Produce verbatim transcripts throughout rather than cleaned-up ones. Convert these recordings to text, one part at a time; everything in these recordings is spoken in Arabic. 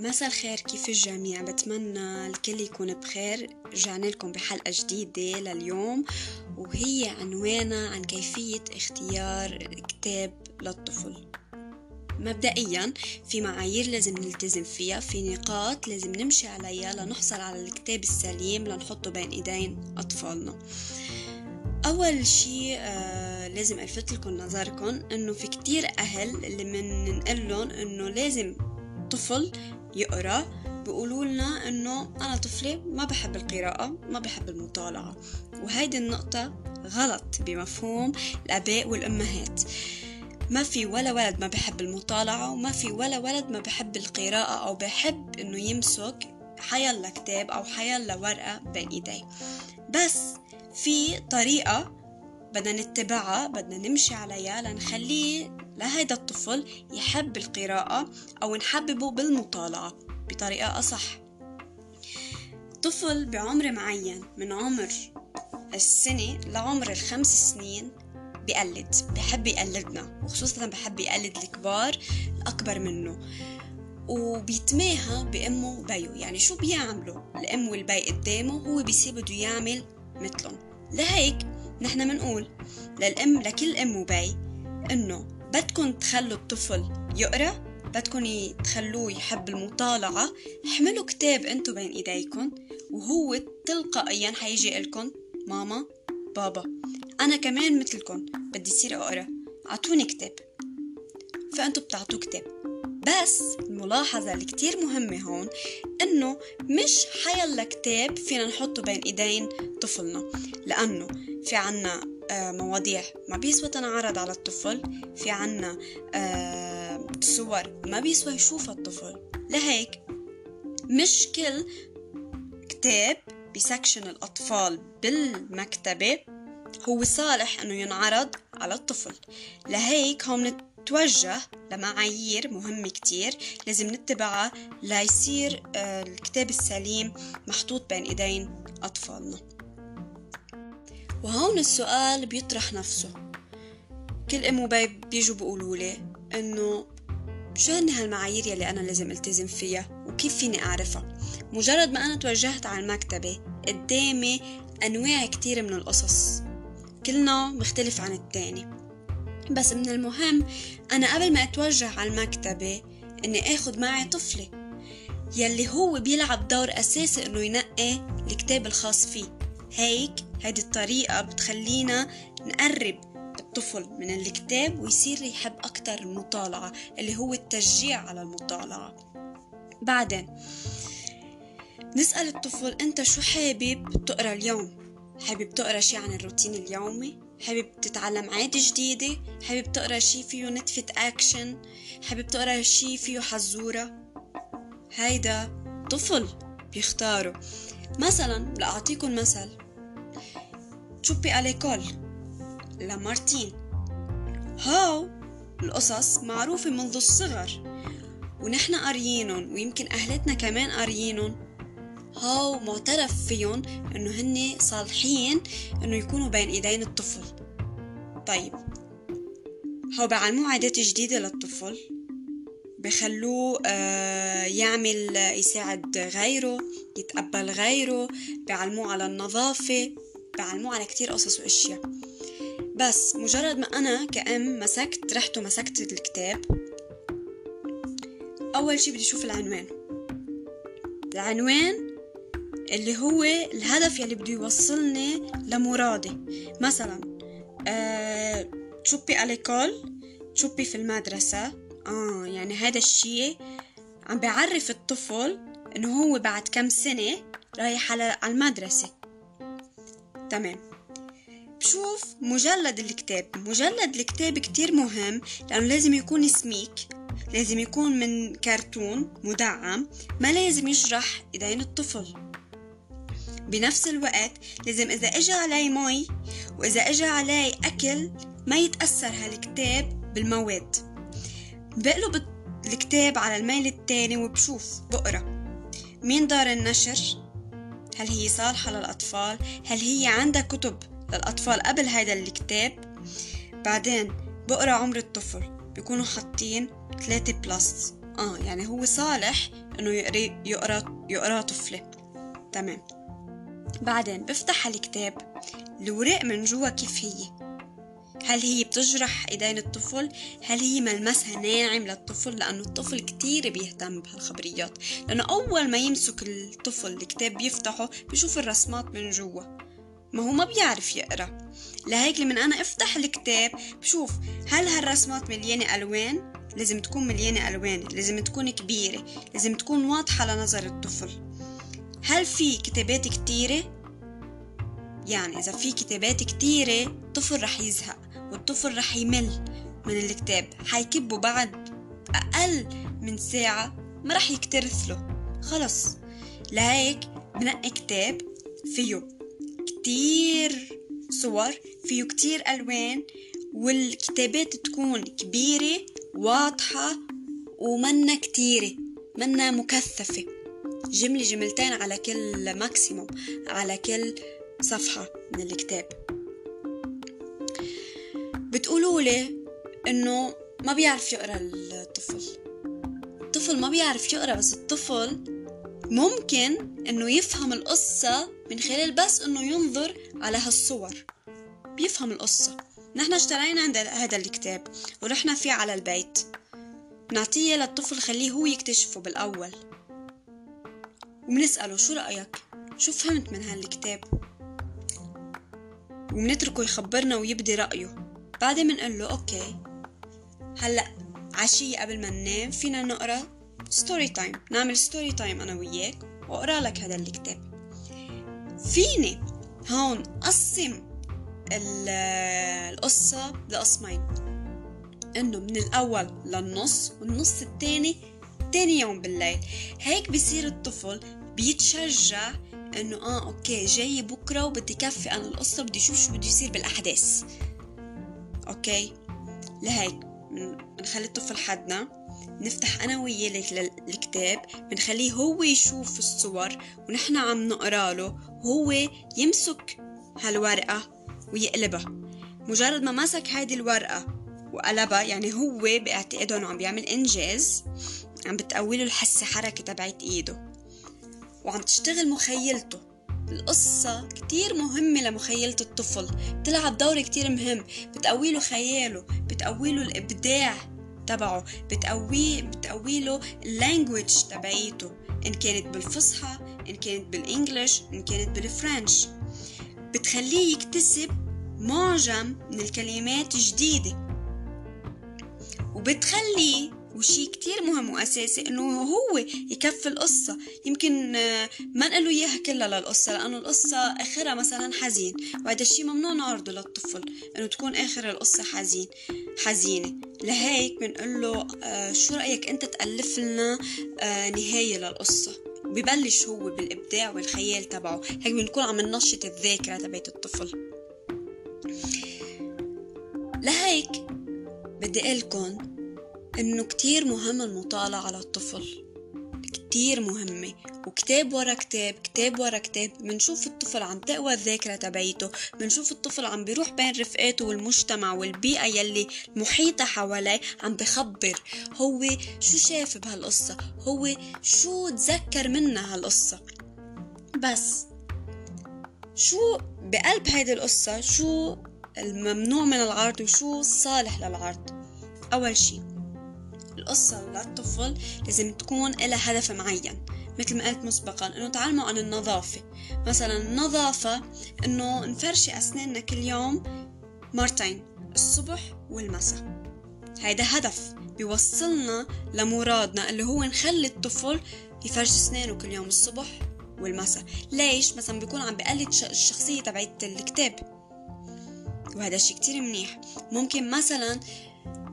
مساء الخير، كيف الجميع؟ بتمنى الكل يكون بخير. رجعنا لكم بحلقة جديدة لليوم، وهي عنوانها عن كيفية اختيار كتاب للطفل. مبدئيا في معايير لازم نلتزم فيها، في نقاط لازم نمشي عليها لنحصل على الكتاب السليم لنحطه بين ايدين اطفالنا. اول شيء آه لازم الفت لكم نظركم انه في كتير اهل اللي مننقلهم انه لازم طفل يقرأ، بيقولوا لنا انه انا طفلي ما بحب القراءة، ما بحب المطالعة، وهيدي النقطة غلط بمفهوم الاباء والامهات. ما في ولا ولد ما بحب المطالعة، وما في ولا ولد ما بحب القراءة او بحب انه يمسك حيلا كتاب او حيلا ورقة بين ايديه. بس في طريقة بدنا نتبعها، بدنا نمشي عليها لنخليه لهذا الطفل يحب القراءة أو نحببه بالمطالعة بطريقة أصح. طفل بعمر معين من عمر السنة لعمر الخمس سنين بيقلد، بحب يقلدنا، وخصوصا بحب يقلد الكبار الأكبر منه، وبيتماها بأمه وبيه. يعني شو بيعملوا الأم والبي قدامه هو بيصير بده يعمل مثلهم. لهيك نحن منقول للأم، لكل أم وبي، إنه بدكن تخلوا الطفل يقرأ، بدكن تخلوه يحب المطالعة، احملوا كتاب انتو بين ايديكم وهو تلقائيا حيجي لكم ماما بابا انا كمان مثلكم بدي صير اقرأ، عطوني كتاب. فانتو بتعطوا كتاب. بس الملاحظة اللي كتير مهمة هون انه مش حيلا كتاب فينا نحطه بين ايدين طفلنا، لانه في عنا مواضيع ما بيسوى تنعرض على الطفل، في عنا صور ما بيسوى يشوفها الطفل. لهيك مش كل كتاب بسكشن الأطفال بالمكتبة هو صالح أنه ينعرض على الطفل. لهيك هم نتوجه لمعايير مهمة كتير لازم نتبعها ليصير الكتاب السليم محطوط بين إيدين أطفالنا. وهون السؤال بيطرح نفسه، كل ام وبي بيجوا بيقولولي انه شو هن هالمعايير يلي انا لازم التزم فيها وكيف فيني اعرفها؟ مجرد ما انا توجهت على المكتبة قدامي انواع كتير من القصص، كل نوع مختلف عن التاني، بس من المهم انا قبل ما اتوجه على المكتبة اني اخد معي طفلي يلي هو بيلعب دور اساسي انه ينقي الكتاب الخاص فيه. هيك هذه الطريقة بتخلينا نقرب الطفل من الكتاب ويصير يحب أكتر المطالعة اللي هو التشجيع على المطالعة. بعدين نسأل الطفل، أنت شو حابب تقرأ اليوم؟ حابب تقرأ شي عن الروتين اليومي؟ حابب تتعلم عادة جديدة؟ حابب تقرأ شي فيه نتفة أكشن؟ حابب تقرأ شي فيه حزورة؟ هيدا طفل بيختاره. مثلا لأعطيكم مثل، تشوبي على كول لمارتين، هاو القصص معروفة منذ الصغر ونحن قاريينهم، ويمكن أهلتنا كمان قاريينهم، هاو معترف فيهم أنه هن صالحين أنه يكونوا بين إيدين الطفل. طيب هاو بعلموه عادات جديدة للطفل، بخلوه يعمل يساعد غيره، يتقبل غيره، بعلموه على النظافة، بعلموه على كتير قصص واشياء. بس مجرد ما انا كأم مسكت رحت ومسكت الكتاب، اول شي بدي اشوف العنوان، العنوان اللي هو الهدف يلي بده يوصلني لمرادي. مثلا أه... تشوبي على كول، تشوبي في المدرسة. آه يعني هذا الشيء عم بعرف الطفل انه هو بعد كم سنة رايح على المدرسة. تمام، بشوف مجلد الكتاب. مجلد الكتاب كتير مهم لأنه لازم يكون سميك، لازم يكون من كرتون مدعم، ما لازم يشرح ايدين الطفل. بنفس الوقت لازم إذا اجى علي مي وإذا اجى علي أكل ما يتأثر هالكتاب بالمواد. بقلب الكتاب على الميل التاني وبشوف، بقرأ مين دار النشر، هل هي صالحة للأطفال، هل هي عندها كتب للأطفال قبل هذا الكتاب. بعدين بقرأ عمر الطفل، بيكونوا حاطين ثلاثة بلس، آه يعني هو صالح انه يقري يقرا يقرا طفله. تمام. بعدين بفتح هالكتاب، الورق من جوا كيف هي؟ هل هي بتجرح ايدين الطفل؟ هل هي ملمسها ناعم للطفل؟ لانه الطفل كتير بيهتم بهالخبريات، لانه اول ما يمسك الطفل الكتاب بيفتحه بيشوف الرسمات من جوا، ما هو ما بيعرف يقرا. لهيك لمن انا افتح الكتاب بشوف هل هالرسمات مليانه الوان، لازم تكون مليانه الوان، لازم تكون كبيره، لازم تكون واضحه لنظر الطفل. هل في كتابات كتيره؟ يعني إذا في كتابات كتيرة الطفل رح يزهق والطفل رح يمل من الكتاب، حيكبه بعد أقل من ساعة ما رح يكترث له خلص. لهيك بنقي كتاب فيه كتير صور، فيه كتير ألوان، والكتابات تكون كبيرة واضحة ومنها كتيرة، منها مكثفة، جملة جملتين على كل ماكسيموم، على كل صفحة من الكتاب. بتقولوا لي انه ما بيعرف يقرأ الطفل، الطفل ما بيعرف يقرأ، بس الطفل ممكن انه يفهم القصة من خلال بس انه ينظر على هالصور، بيفهم القصة. نحن اشترينا عند هذا الكتاب ورحنا فيه على البيت، نعطيه للطفل خليه هو يكتشفه بالاول، وبنسأله شو رأيك، شو فهمت من هالكتاب، ومنتركه يخبرنا ويبدي رأيه. بعدين منقول له اوكي هلأ عشية قبل ما ننام فينا نقرأ ستوري تايم، نعمل ستوري تايم أنا وياك وأقرأ لك هذا الكتاب. فيني هون قسم القصة لقسمين، انه من الأول للنص والنص التاني تاني يوم بالليل. هيك بيصير الطفل بيتشجع انه اه اوكي جاي بكره وبدي كفي انا القصه، بدي اشوف شو بده يصير بالاحداث. اوكي لهيك بنخلي الطفل حدنا، نفتح انا وياه الكتاب، بنخليه هو يشوف الصور ونحن عم نقرا له، وهو يمسك هالورقه ويقلبها. مجرد ما مسك هذه الورقه وقلبها، يعني هو باعتقاده انه عم بيعمل انجاز، عم بتقوي له الحس حركه تبعت ايده وعم تشتغل مخيلته. القصة كتير مهمة لمخيلة الطفل، بتلعب دور كتير مهم، بتقويله خياله، بتقويله الإبداع تبعه، بتقوي بتقويله اللانجويج تبعيته، إن كانت بالفصحى، إن كانت بالإنجليش، إن كانت بالفرنش. بتخليه يكتسب معجم من الكلمات جديدة، وبتخليه وشي كتير مهم وأساسي إنه هو يكفي القصة. يمكن ما نقله إياها كلها للقصة، لأنه القصة آخرها مثلا حزين، وهذا الشيء ممنوع نعرضه للطفل إنه تكون آخر القصة حزين حزينة. لهيك بنقله آه شو رأيك أنت تألف لنا آه نهاية للقصة، وبيبلش هو بالإبداع والخيال تبعه. هيك بنكون عم ننشط الذاكرة تبعت الطفل. لهيك بدي أقلكن انه كتير مهم المطالعة على الطفل، كتير مهمة، وكتاب ورا كتاب، كتاب ورا كتاب، بنشوف الطفل عم تقوى الذاكرة تبعيته، بنشوف الطفل عم بيروح بين رفقاته والمجتمع والبيئة يلي محيطة حواليه، عم بخبر هو شو شاف بهالقصة، هو شو تذكر منها هالقصة. بس شو بقلب هيدي القصة، شو الممنوع من العرض وشو الصالح للعرض. أول شي القصة للطفل لازم تكون لها هدف معين، مثل ما قلت مسبقا انه تعلموا عن النظافة. مثلا النظافة انه نفرشي اسناننا كل يوم مرتين، الصبح والمساء. هيدا هدف بيوصلنا لمرادنا اللي هو نخلي الطفل يفرش اسنانه كل يوم الصبح والمساء. ليش؟ مثلا بيكون عم بقلد الشخصية تبعت الكتاب، وهذا شيء كتير منيح. ممكن مثلا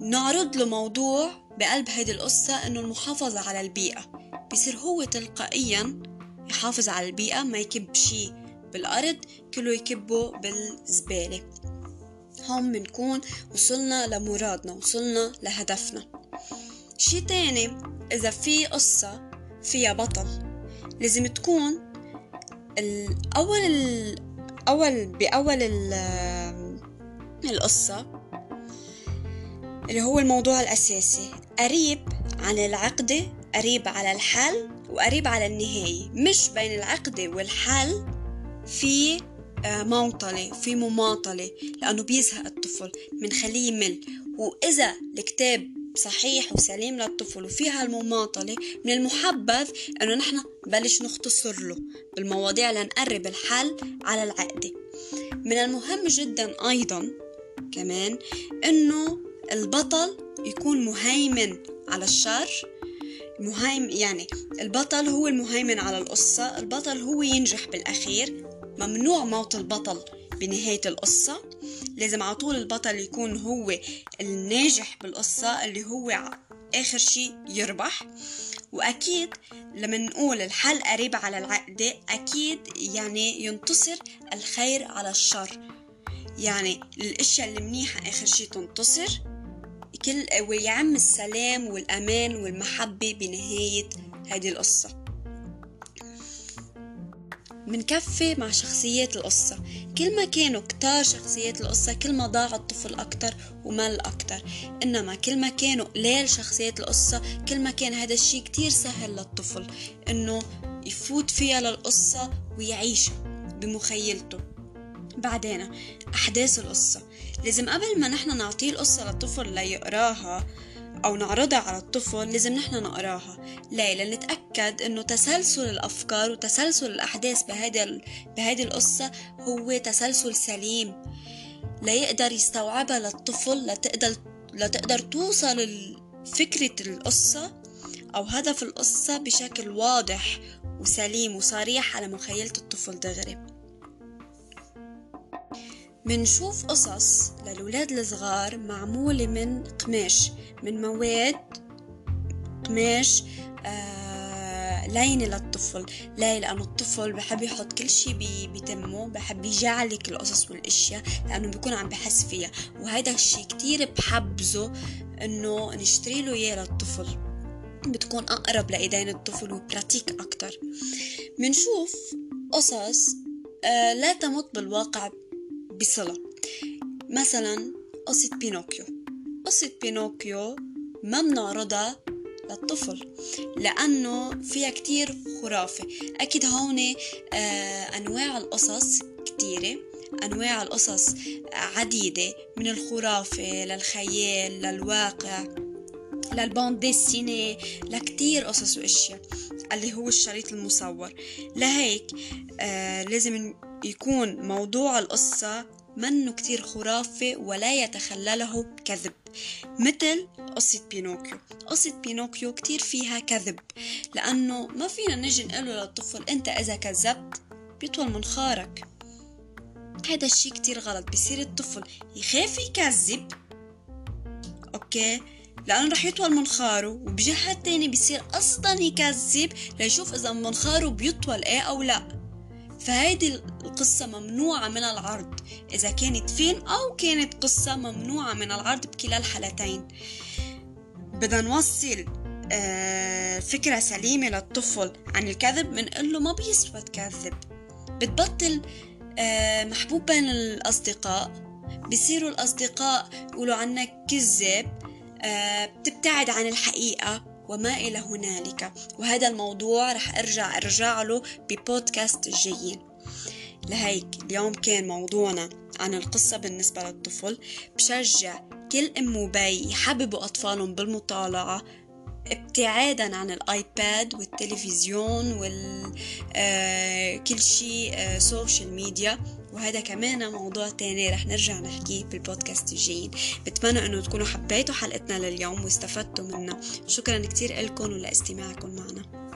نعرض له موضوع بقلب هيدي القصة انه المحافظة على البيئة، بيصير هو تلقائيا يحافظ على البيئة، ما يكب شي بالأرض، كله يكبه بالزبالة. هم بنكون وصلنا لمرادنا، وصلنا لهدفنا. شي تاني، اذا في قصة فيها بطل لازم تكون الأول الأول بأول القصة اللي هو الموضوع الأساسي قريب عن العقدة، قريب على الحل وقريب على النهاية، مش بين العقدة والحل في موطلة، في مماطلة، لأنه بيزهق الطفل، منخليه يمل. وإذا الكتاب صحيح وسليم للطفل وفيها المماطلة، من المحبذ أنه نحن بلش نختصر له بالمواضيع لنقرب الحل على العقدة. من المهم جدا أيضا كمان أنه البطل يكون مهيمن على الشر، مهيمن يعني البطل هو المهيمن على القصة، البطل هو ينجح بالأخير، ممنوع موت البطل بنهاية القصة، لازم على طول البطل يكون هو الناجح بالقصة اللي هو آخر شيء يربح. وأكيد لما نقول الحل قريب على العقدة، أكيد يعني ينتصر الخير على الشر، يعني الأشياء اللي منيحة آخر شيء تنتصر، كل ويعم السلام والأمان والمحبة بنهاية هذه القصة. منكفي مع شخصيات القصة، كل ما كانوا كتار شخصيات القصة كل ما ضاع الطفل أكتر ومل أكتر، إنما كل ما كانوا قليل شخصيات القصة كل ما كان هذا الشيء كتير سهل للطفل إنه يفوت فيها للقصة ويعيش بمخيلته. بعدين أحداث القصة، لازم قبل ما نحن نعطيه القصة للطفل ليقراها أو نعرضها على الطفل لازم نحن نقراها، ليه؟ لنتأكد أنه تسلسل الأفكار وتسلسل الأحداث بهذه بهذه القصة هو تسلسل سليم ليقدر يستوعبها للطفل، لتقدر, لتقدر توصل فكرة القصة أو هدف القصة بشكل واضح وسليم وصريح على مخيلة الطفل دغري. منشوف قصص للولاد الصغار معمولة من قماش، من مواد قماش آه لينة للطفل، ليه؟ لأنه الطفل بحب يحط كل شي بتمه، بحب يجعلك القصص والأشياء لأنه بيكون عم بحس فيها، وهذا الشي كتير بحبزه أنه نشتري له إياه للطفل، بتكون أقرب لإيدين الطفل وبراتيك أكتر. منشوف قصص آه لا تمت بالواقع بصلة، مثلا قصة بينوكيو، قصة بينوكيو ما بنعرضها للطفل لأنه فيها كتير خرافة. أكيد هون أنواع القصص كتيرة، أنواع القصص عديدة، من الخرافة للخيال للواقع للباند ديسيني لكتير قصص وأشياء اللي هو الشريط المصور. لهيك آه لازم يكون موضوع القصة منه كتير خرافة ولا يتخلله كذب، مثل قصة بينوكيو. قصة بينوكيو كتير فيها كذب، لأنه ما فينا نجي نقوله للطفل أنت إذا كذبت بيطول منخارك، هذا الشي كتير غلط، بيصير الطفل يخاف يكذب أوكي لأنه رح يطول منخاره، وبجهة تاني بيصير أصلا يكذب ليشوف إذا منخاره بيطول إيه أو لأ. فهيدي القصة ممنوعة من العرض إذا كانت فيلم أو كانت قصة، ممنوعة من العرض بكلا الحالتين. بدنا نوصل آه فكرة سليمة للطفل عن الكذب، منقله ما بيسوى تكذب، بتبطل آه محبوب بين الأصدقاء، بيصيروا الأصدقاء يقولوا عنك كذاب، آه بتبتعد عن الحقيقة وما إلى هنالك. وهذا الموضوع رح أرجع أرجع له ببودكاست الجايين. لهيك اليوم كان موضوعنا عن القصة بالنسبة للطفل. بشجع كل أم وبي يحببوا أطفالهم بالمطالعة ابتعادا عن الآيباد والتلفزيون وكل شيء سوشيال ميديا، وهذا كمان موضوع تاني رح نرجع نحكيه بالبودكاست الجايين. بتمنى انه تكونوا حبيتوا حلقتنا لليوم واستفدتوا منها. شكرا كتير لكم ولاستماعكم معنا.